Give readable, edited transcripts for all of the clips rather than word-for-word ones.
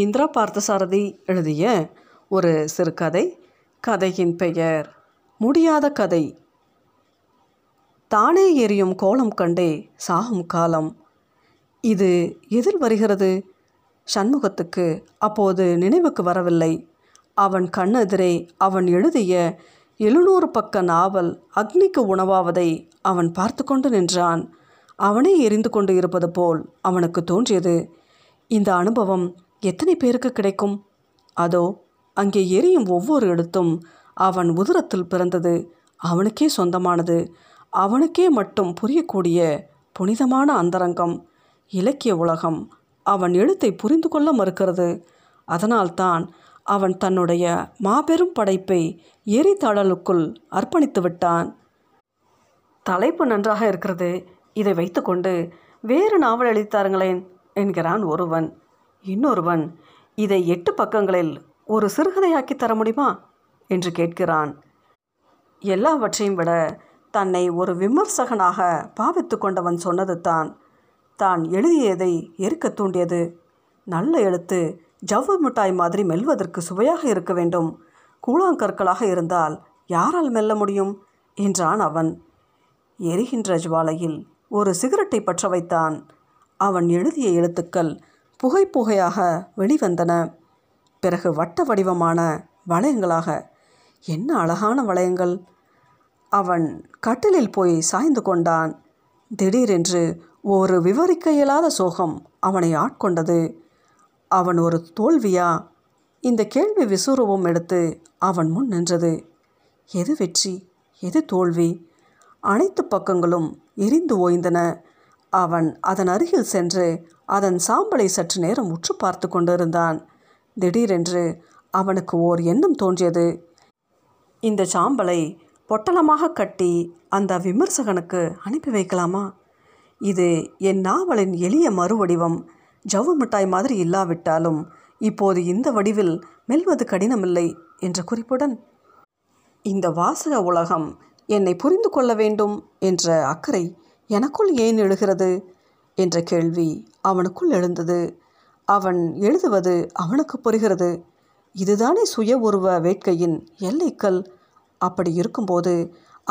இந்திரா பார்த்தசாரதி எழுதிய ஒரு சிறுகதை. கதையின் பெயர் முடியாத கதை. தானே எரியும் கோலம் கண்டே சாகும் காலம். இது எதில் வருகிறது? சண்முகத்துக்கு அப்போது நினைவுக்கு வரவில்லை. அவன் கண்ணெதிரே அவன் எழுதிய 700 பக்க நாவல் அக்னிக்கு உணவாவதை அவன் பார்த்து கொண்டு நின்றான். அவனே எரிந்து கொண்டு இருப்பது போல் அவனுக்கு தோன்றியது. இந்த அனுபவம் எத்தனை பேருக்கு கிடைக்கும்? அதோ அங்கே எரியும் ஒவ்வொரு எழுத்தும் அவன் உதரத்தில் பிறந்தது, அவனுக்கே சொந்தமானது, அவனுக்கே மட்டும் புரியக்கூடிய புனிதமான அந்தரங்கம். இலக்கிய உலகம் அவன் எழுத்தை புரிந்து கொள்ள மறுக்கிறது. அதனால்தான் அவன் தன்னுடைய மாபெரும் படைப்பை எரித்தாளலுக்குள் அர்ப்பணித்து விட்டான். தலைப்பு நன்றாக இருக்கிறது, இதை வைத்துக்கொண்டு வேறு நாவல் எழுதித்தாருங்களேன் என்கிறான் ஒருவன். இன்னொருவன், இதை 8 பக்கங்களில் ஒரு சிறுகதையாக்கி தர முடியுமா என்று கேட்கிறான். எல்லாவற்றையும் விட தன்னை ஒரு விமர்சகனாக பாவித்து கொண்டவன் சொன்னது தான் எழுதியதை எரிக்க தூண்டியது. நல்ல எழுத்து ஜவ்வு மிட்டாய் மாதிரி மெல்வதற்கு சுவையாக இருக்க வேண்டும். கூழாங்கற்களாக இருந்தால் யாரால் மெல்ல முடியும் என்றான் அவன். எரிகின்ற ஜுவாலையில் ஒரு சிகரெட்டை பற்ற வைத்தான். அவன் எழுதிய எழுத்துக்கள் புகைப்புகையாக வெளிவந்தன. பிறகு வட்ட வடிவமான வளையங்களாக. என்ன அழகான வளையங்கள்! அவன் கட்டிலில் போய் சாய்ந்து கொண்டான். திடீரென்று ஒரு விவரிக்க இயலாத சோகம் அவனை ஆட்கொண்டது. அவன் ஒரு தோல்வியா? இந்த கேள்வி விசுரவும் எடுத்து அவன் முன் நின்றது. எது வெற்றி, எது தோல்வி? அனைத்து பக்கங்களும் எரிந்து ஓய்ந்தன. அவன் அதன் அருகில் சென்று அதன் சாம்பலை சற்று நேரம் உற்று பார்த்து கொண்டிருந்தான். திடீரென்று அவனுக்கு ஓர் எண்ணம் தோன்றியது. இந்த சாம்பலை பொட்டலமாக கட்டி அந்த விமர்சகனுக்கு அனுப்பி வைக்கலாமா? இது என் நாவலின் எளிய மறுவடிவம். ஜவ்வு மிட்டாய் மாதிரி இல்லாவிட்டாலும் இப்போது இந்த வடிவில் மெல்வது கடினமில்லை என்ற குறிப்புடன் இந்த வாசக உலகம் என்னை புரிந்து கொள்ள வேண்டும் என்ற அக்கறை எனக்குள் ஏன் எழுகிறது என்ற கேள்வி அவனுக்குள் எழுந்தது. அவன் எழுதுவது அவனுக்கு புரிகிறது. இதுதானே சுய உருவ வேட்கையின் எல்லைக்கல். அப்படி இருக்கும்போது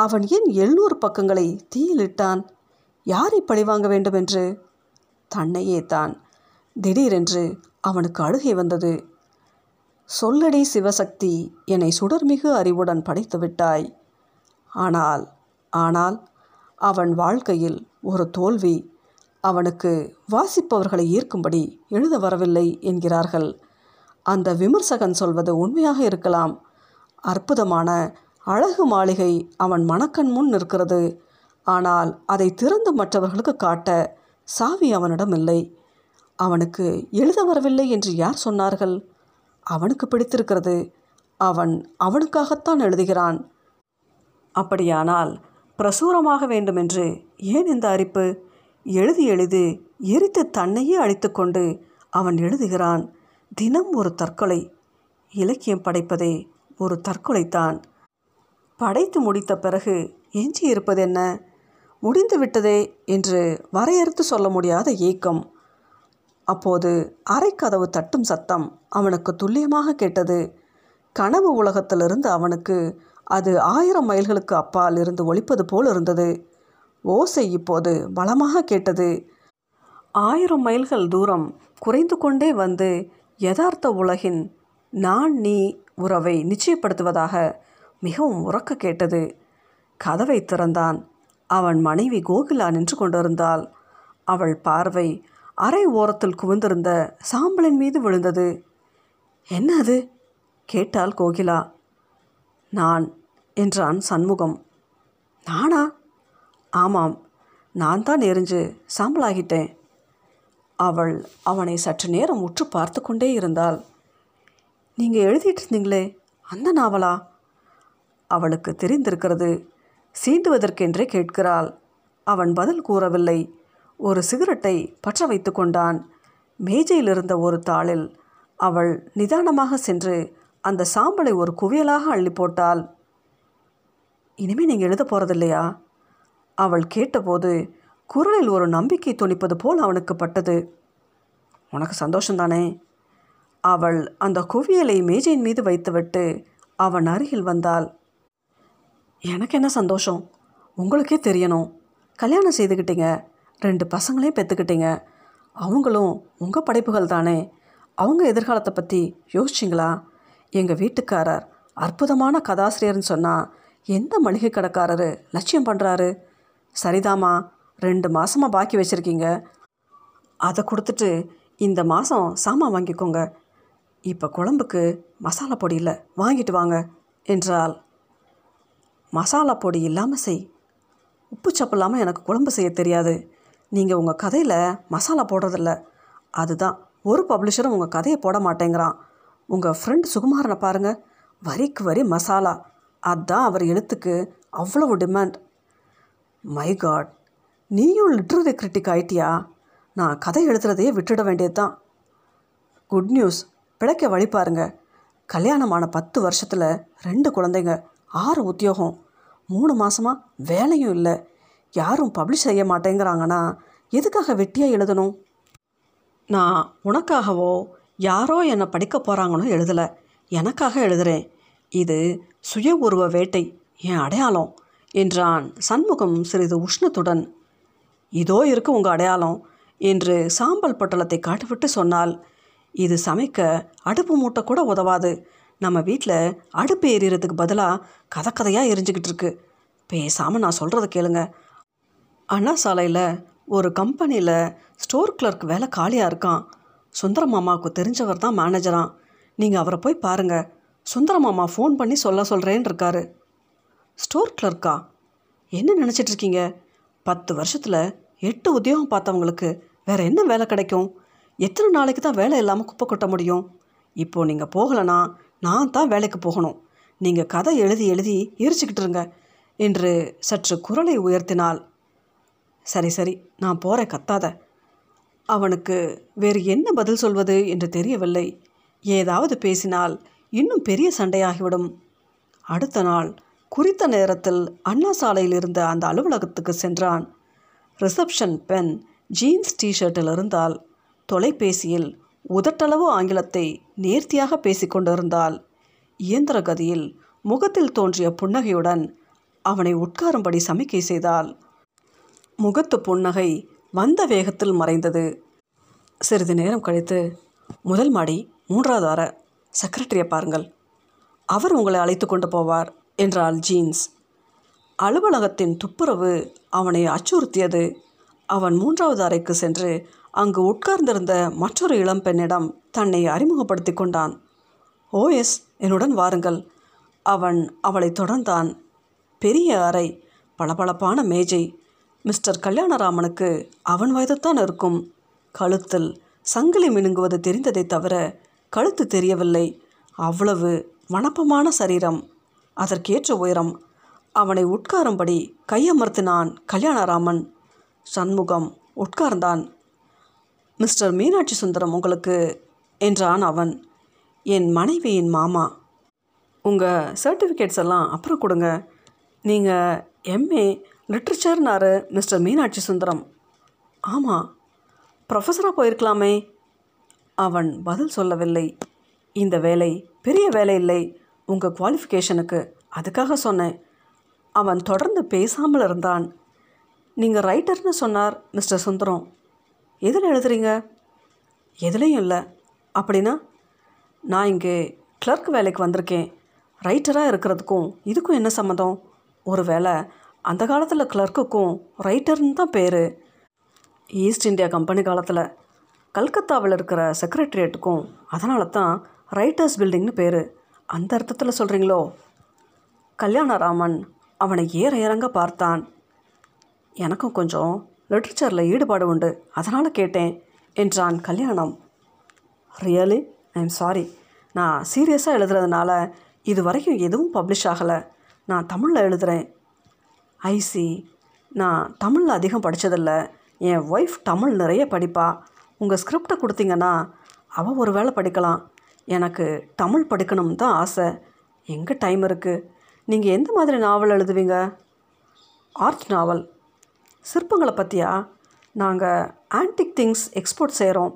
அவன் ஏன் 700 பக்கங்களை தீயிலிட்டான்? யாரை பழிவாங்க வேண்டும் என்று? தன்னையே தான். திடீரென்று அவனுக்கு அழுகை வந்தது. சொல்லடி சிவசக்தி, என்னை சுடர்மிகு அறிவுடன் படைத்து விட்டாய். ஆனால் அவன் வாழ்க்கையில் ஒரு தோல்வி. அவனுக்கு வாசிப்பவர்களை ஈர்க்கும்படி எழுத வரவில்லை என்கிறார்கள். அந்த விமர்சகன் சொல்வது உண்மையாக இருக்கலாம். அற்புதமான அழகு மாளிகை அவன் மனக்கண் முன் நிற்கிறது. ஆனால் அதை திறந்து மற்றவர்களுக்கு காட்ட சாவி அவனிடம் இல்லை. அவனுக்கு எழுத வரவில்லை என்று யார் சொன்னார்கள்? அவனுக்கு பிடித்திருக்கிறது. அவன் அவனுக்காகத்தான் எழுதுகிறான். அப்படியானால் பிரசுரமாக வேண்டுமென்று ஏன் இந்த அரிப்பு? எழுதி எரித்து தன்னையே அழித்து கொண்டு அவன் எழுதுகிறான். தினம் ஒரு தற்கொலை. இலக்கியம் படைப்பதே ஒரு தற்கொலைத்தான். படைத்து முடித்த பிறகு எஞ்சி இருப்பது என்ன? முடிந்து விட்டதே என்று வரையறுத்து சொல்ல முடியாத ஏக்கம். அப்போது அரைக்கதவு தட்டும் சத்தம் அவனுக்கு துல்லியமாக கேட்டது. கனவு உலகத்திலிருந்து அவனுக்கு அது 1000 மைல்களுக்கு அப்பால் இருந்து ஒலிப்பது போல் இருந்தது. ஓசை இப்போது பலமாக கேட்டது. 1000 மைல்கள் தூரம் குறைந்து கொண்டே வந்து யதார்த்த உலகின் நான் நீ உறவை நிச்சயப்படுத்துவதாக மிகவும் உரக்க கேட்டது. கதவை திறந்தான். அவன் மனைவி கோகிலா நின்று கொண்டிருந்தாள். அவள் பார்வை அரை ஓரத்தில் குவிந்திருந்த சாம்பலின் மீது விழுந்தது. என்ன அது? கேட்டாள் கோகிலா. நான் என்றான் சண்முகம். நானா? ஆமாம், நான் தான் எரிஞ்சு சாம்பலாகிட்டேன். அவள் அவனை சற்று நேரம் உற்று பார்த்து கொண்டே இருந்தாள். நீங்கள் எழுதிட்டு இருந்தீங்களே, அந்த நாவலா? அவளுக்கு தெரிந்திருக்கிறது. சீண்டுவதற்கென்றே கேட்கிறாள். அவன் பதில் கூறவில்லை. ஒரு சிகரெட்டை பற்ற வைத்து கொண்டான். மேஜையிலிருந்த ஒரு தாளில் அவள் நிதானமாக சென்று அந்த சாம்பலை ஒரு குவியலாக அள்ளி போட்டாள். இனிமேல் நீங்கள் எழுத போகிறதில்லையா? அவள் கேட்டபோது குரலில் ஒரு நம்பிக்கை துணிப்பது போல் அவனுக்கு பட்டது. உனக்கு சந்தோஷந்தானே? அவள் அந்த குவியலை மேஜையின் மீது வைத்துவிட்டு அவன் அருகில் வந்தாள். எனக்கு என்ன சந்தோஷம், உங்களுக்கே தெரியணும். கல்யாணம் செய்துக்கிட்டீங்க, ரெண்டு பசங்களையும் பெற்றுக்கிட்டீங்க. அவங்களும் உங்கள் படைப்புகள் தானே. அவங்க எதிர்காலத்தை பற்றி யோசிச்சிங்களா? எங்கள் வீட்டுக்காரர் அற்புதமான கதாசிரியர்னு சொன்னால் எந்த மளிகை கடைக்காரரு லட்சியம் பண்ணுறாரு? சரிதாம்மா, 2 மாதமாக பாக்கி வச்சுருக்கீங்க, அதை கொடுத்துட்டு இந்த மாதம் சாமான் வாங்கிக்கோங்க. இப்போ குழம்புக்கு மசாலா பொடி இல்லை, வாங்கிட்டு வாங்க என்றால், மசாலா பொடி இல்லாமல் செய், உப்பு சப்பில்லாமல் எனக்கு குழம்பு செய்ய தெரியாது. நீங்கள் உங்கள் கதையில் மசாலா போடுறதில்ல, அதுதான் ஒரு பப்ளிஷரும் உங்கள் கதையை போட மாட்டேங்கிறான். உங்கள் ஃப்ரெண்ட் சுகுமாரனை பாருங்கள், வரிக்கு வரி மசாலா, அதுதான் அவர் எழுத்துக்கு அவ்வளவு டிமாண்ட். மை காட், நீயும் லிட்ரரி கிரிட்டிக் ஆகிட்டியா? நான் கதை எழுதுறதையே விட்டுட வேண்டியது தான். குட் நியூஸ், பிழைக்க வழி பாருங்க. கல்யாணமான 10 வருஷத்தில் 2 குழந்தைங்க, 6 உத்தியோகம், 3 மாதமாக வேலையும் இல்லை, யாரும் பப்ளிஷ் செய்ய மாட்டேங்கிறாங்கன்னா எதுக்காக வெட்டியாக எழுதணும்? நான் உனக்காகவோ யாரோ என்னை படிக்க போகிறாங்களோ எழுதலை, எனக்காக எழுதுகிறேன். இது சுய உருவ வேட்டை, என் அடையாளம் என்றான் சண்முகம் சிறிது உஷ்ணத்துடன். இதோ இருக்கு உங்கள் அடையாளம் என்று சாம்பல் பொட்டலத்தை காட்டிவிட்டு சொன்னால், இது சமைக்க அடுப்பு மூட்டை கூட உதவாது. நம்ம வீட்டில் அடுப்பு எறிகிறதுக்கு பதிலாக கதையாக எரிஞ்சிக்கிட்டு இருக்கு. பேசாமல் நான் சொல்கிறத கேளுங்க. அண்ணா சாலையில் ஒரு கம்பெனியில் ஸ்டோர் கிளர்க் வேலை காலியாக இருக்கான். சுந்தரமாமாவுக்கு தெரிஞ்சவர் தான் மேனேஜரான். நீங்கள் அவரை போய் பாருங்கள். சுந்தரமாமா ஃபோன் பண்ணி சொல்கிறேன்னு இருக்காரு. ஸ்டோர் கிளர்க்கா? என்ன நினச்சிட்டு இருக்கீங்க? 10 வருஷத்தில் 8 உத்தியோகம் பார்த்தவங்களுக்கு வேறு என்ன வேலை கிடைக்கும்? எத்தனை நாளைக்கு தான் வேலை இல்லாமல் குப்பை கொட்ட முடியும்? இப்போது நீங்கள் போகலைன்னா நான் தான் வேலைக்கு போகணும். நீங்கள் கதை எழுதி எழுதி எரிச்சிக்கிட்டு இருங்க என்று சற்று குரலை உயர்த்தினாள். சரி சரி, நான் போகிறேன், கத்தாத. அவனுக்கு வேறு என்ன பதில் சொல்வது என்று தெரியவில்லை. ஏதாவது பேசினால் இன்னும் பெரிய சண்டையாகிவிடும். அடுத்த நாள் குறித்த நேரத்தில் அண்ணா சாலையில் இருந்த அந்த அலுவலகத்துக்கு சென்றான். ரிசப்ஷன் பெண் ஜீன்ஸ் டிஷர்ட்டில் இருந்தால், தொலைபேசியில் உதட்டளவு ஆங்கிலத்தை நேர்த்தியாக பேசிக்கொண்டிருந்தாள். இயந்திர கதியில் முகத்தில் தோன்றிய புன்னகையுடன் அவனை உட்காரும்படி சமிக்கை செய்தாள். முகத்து புன்னகை வந்த வேகத்தில் மறைந்தது. சிறிது நேரம் கழித்து, 1st மாடி 3வது அறை, செக்ரட்டரியை பாருங்கள், அவர் உங்களை அழைத்து கொண்டு போவார் என்றாள் ஜீன்ஸ். அலுவலகத்தின் துப்புரவு அவனை அச்சுறுத்தியது. அவன் 3வது அறைக்கு சென்று அங்கு உட்கார்ந்திருந்த மற்றொரு இளம்பெண்ணிடம் தன்னை அறிமுகப்படுத்தி கொண்டான். ஓ எஸ், என்னுடன் வாருங்கள். அவன் அவளை தொடர்ந்தான். பெரிய அறை, பளபளப்பான மேஜை. மிஸ்டர் கல்யாணராமனுக்கு அவன் வயதுதான் இருக்கும். கழுத்தில் சங்கிலி மினுங்குவது தெரிந்ததை தவிர கழுத்து தெரியவில்லை. அவ்வளவு வனப்பமான சரீரம், அதற்கேற்ற உயரம். அவனை உட்காரும்படி கையமர்த்தினான் கல்யாணராமன். சண்முகம் உட்கார்ந்தான். மிஸ்டர் மீனாட்சி சுந்தரம் உங்களுக்கு என்றான் அவன். என் மனைவியின் மாமா. உங்கள் சர்டிஃபிகேட்ஸ் எல்லாம் அப்புறம் கொடுங்க. நீங்கள் எம்ஏ லிட்ரேச்சர்னாரு மிஸ்டர் மீனாட்சி சுந்தரம். ஆமாம், ப்ரொஃபஸராக போயிருக்கலாமே. அவன் பதில் சொல்லவில்லை. இந்த வேலை பெரிய வேலை இல்லை உங்கள் குவாலிஃபிகேஷனுக்கு, அதுக்காக சொன்னேன். அவன் தொடர்ந்து பேசாமல் இருந்தான். நீங்கள் ரைட்டர்னு சொன்னார் மிஸ்டர் சுந்தரம். எதில் எழுதுறீங்க? எதுலேயும் இல்லை. அப்படின்னா? நான் இங்கே கிளர்க் வேலைக்கு வந்திருக்கேன். ரைட்டராக இருக்கிறதுக்கும் இதுக்கும் என்ன சம்மந்தம்? ஒரு வேளை அந்த காலத்தில் கிளர்க்குக்கும் ரைட்டர்னு தான் பேர். ஈஸ்ட் இண்டியா கம்பெனி காலத்தில் கல்கத்தாவில் இருக்கிற செக்ரட்டரியேட்டுக்கும் அதனால தான் ரைட்டர்ஸ் பில்டிங்னு பேர். அந்த அர்த்தத்தில் சொல்கிறீங்களோ? கல்யாணராமன் அவனை ஏற இறங்க பார்த்தான். எனக்கும் கொஞ்சம் லிட்ரேச்சரில் ஈடுபாடு உண்டு, அதனால் கேட்டேன் என்றான் கல்யாணம். ரியலி? ஐம் சாரி, நான் சீரியஸாக எழுதுறதுனால இது வரைக்கும் எதுவும் பப்ளிஷ் ஆகலை. நான் தமிழில் எழுதுகிறேன். ஐசி, நான் தமிழில் அதிகம் படித்ததில்லை. என் ஒய்ஃப் தமிழ் நிறைய படிப்பா. உங்கள் ஸ்கிரிப்டை கொடுத்தீங்கன்னா அவள் ஒரு வேளை படிக்கலாம். எனக்கு தமிழ் படிக்கணும் தான் ஆசை. எங்கே டைம் இருக்குது? நீங்கள் எந்த மாதிரி நாவல் எழுதுவீங்க? Art novel. சிற்பங்களை பற்றியா? நாங்கள் ஆன்டிக் திங்ஸ் எக்ஸ்போர்ட் செய்கிறோம்.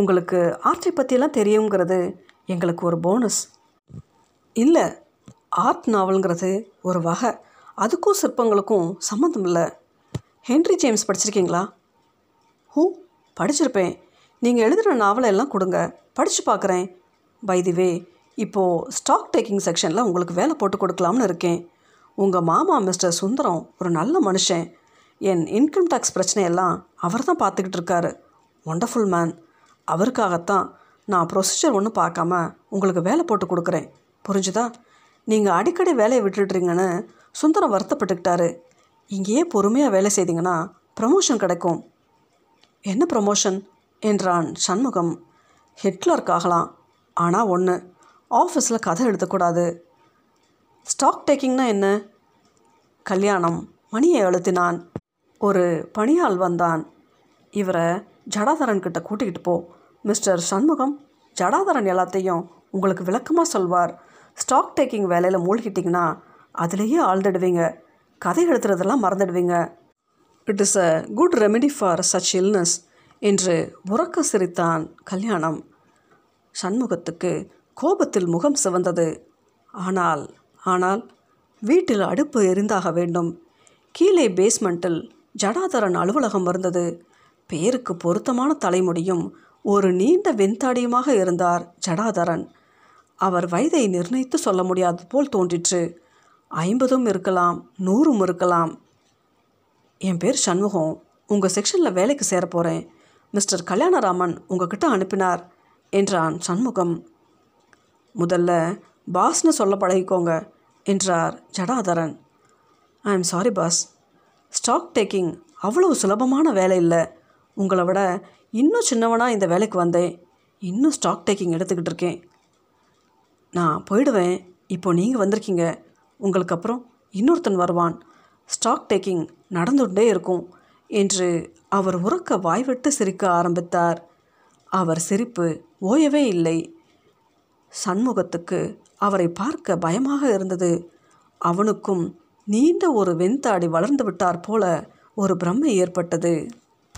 உங்களுக்கு ஆர்ட்டை பற்றியெல்லாம் தெரியுங்கிறது எங்களுக்கு ஒரு போனஸ். இல்லை, ஆர்ட் நாவல்ங்கிறது ஒரு வகை, அதுக்கும் சிற்பங்களுக்கும் சம்மந்தம் இல்லை. ஹென்ரி ஜேம்ஸ் படிச்சிருக்கீங்களா? ஹூ, படிச்சிருப்பேன். நீங்கள் எழுதுகிற நாவலை எல்லாம் கொடுங்க, படித்து பார்க்குறேன். பை தி வே, இப்போது ஸ்டாக் டேக்கிங் செக்ஷனில் உங்களுக்கு வேலை போட்டு கொடுக்கலாம்னு இருக்கேன். உங்கள் மாமா மிஸ்டர் சுந்தரம் ஒரு நல்ல மனுஷன். என் இன்கம் டேக்ஸ் பிரச்சனையெல்லாம் அவர் தான் பார்த்துக்கிட்டு இருக்காரு. Wonderful man. அவருக்காகத்தான் நான் ப்ரொசீஜர் ஒன்றும் பார்க்காம உங்களுக்கு வேலை போட்டு கொடுக்குறேன், புரிஞ்சுதா? நீங்கள் அடிக்கடி வேலையை விட்டுட்டுறீங்கன்னு சுந்தரம் வருத்தப்பட்டுக்கிட்டாரு. இங்கேயே பொறுமையாக வேலை செய்தீங்கன்னா ப்ரமோஷன் கிடைக்கும். என்ன ப்ரமோஷன் என்றான் சண்முகம். ஹெட்லர்க் ஆகலாம். ஆனால் ஒன்று, ஆஃபீஸில் கதை எழுதக்கூடாது. ஸ்டாக் டேக்கிங்னா என்ன? கல்யாணம். மணியை அழுத்தினான். ஒரு பணியாள் வந்தான். இவரை ஜடாதரன் கிட்ட கூட்டிக்கிட்டு போ. மிஸ்டர் சண்முகம், ஜடாதரன் எல்லாத்தையும் உங்களுக்கு விளக்கமாக சொல்வார். ஸ்டாக் டேக்கிங் வேலையில் மூழ்கிட்டிங்கன்னா அதிலேயே ஆழ்ந்துடுவீங்க, கதை எழுதுறதெல்லாம் மறந்துடுவீங்க. It is a good remedy for such illness என்று உறக்க சிரித்தான் கல்யாணம். சண்முகத்துக்கு கோபத்தில் முகம் சிவந்தது. ஆனால் வீட்டில் அடுப்பு எரிந்தாக வேண்டும். கீழே பேஸ்மெண்ட்டில் ஜடாதரன் அலுவலகம் இருந்தது. பேருக்கு பொருத்தமான தலைமுடியும் ஒரு நீண்ட வெண்தாடியுமாக இருந்தார் ஜடாதரன். அவர் வயதை நிர்ணயித்து சொல்ல முடியாது போல் தோன்றிற்று. 50 இருக்கலாம், 100 இருக்கலாம். என் பேர் சண்முகம், உங்கள் செக்ஷனில் வேலைக்கு சேரப்போகிறேன். மிஸ்டர் கல்யாணராமன் உங்ககிட்ட அனுப்பினார் என்றான் சண்முகம். முதல்ல பாஸ்னு சொல்ல பழகிக்கோங்க என்றார் Jatadharan. I am sorry boss, stock taking அவ்வளவு சுலபமான வேலை இல்லை. உங்களை விட இன்னும் சின்னவனாக இந்த வேலைக்கு வந்தேன். இன்னும் ஸ்டாக் டேக்கிங் எடுத்துக்கிட்டு இருக்கேன். நான் போயிடுவேன், இப்போ நீங்கள் வந்திருக்கீங்க. உங்களுக்கு அப்புறம் இன்னொருத்தன் வருவான். ஸ்டாக் டேக்கிங் நடந்துகிட்டே இருக்கும் என்று அவர் உறக்க வாய்விட்டு சிரிக்க ஆரம்பித்தார். அவர் சிரிப்பு ஓயவே இல்லை. சண்முகத்துக்கு அவரை பார்க்க பயமாக இருந்தது. அவனுக்கும் நீண்ட ஒரு வெண்தாடி வளர்ந்து விட்டார் போல ஒரு பிரமை ஏற்பட்டது.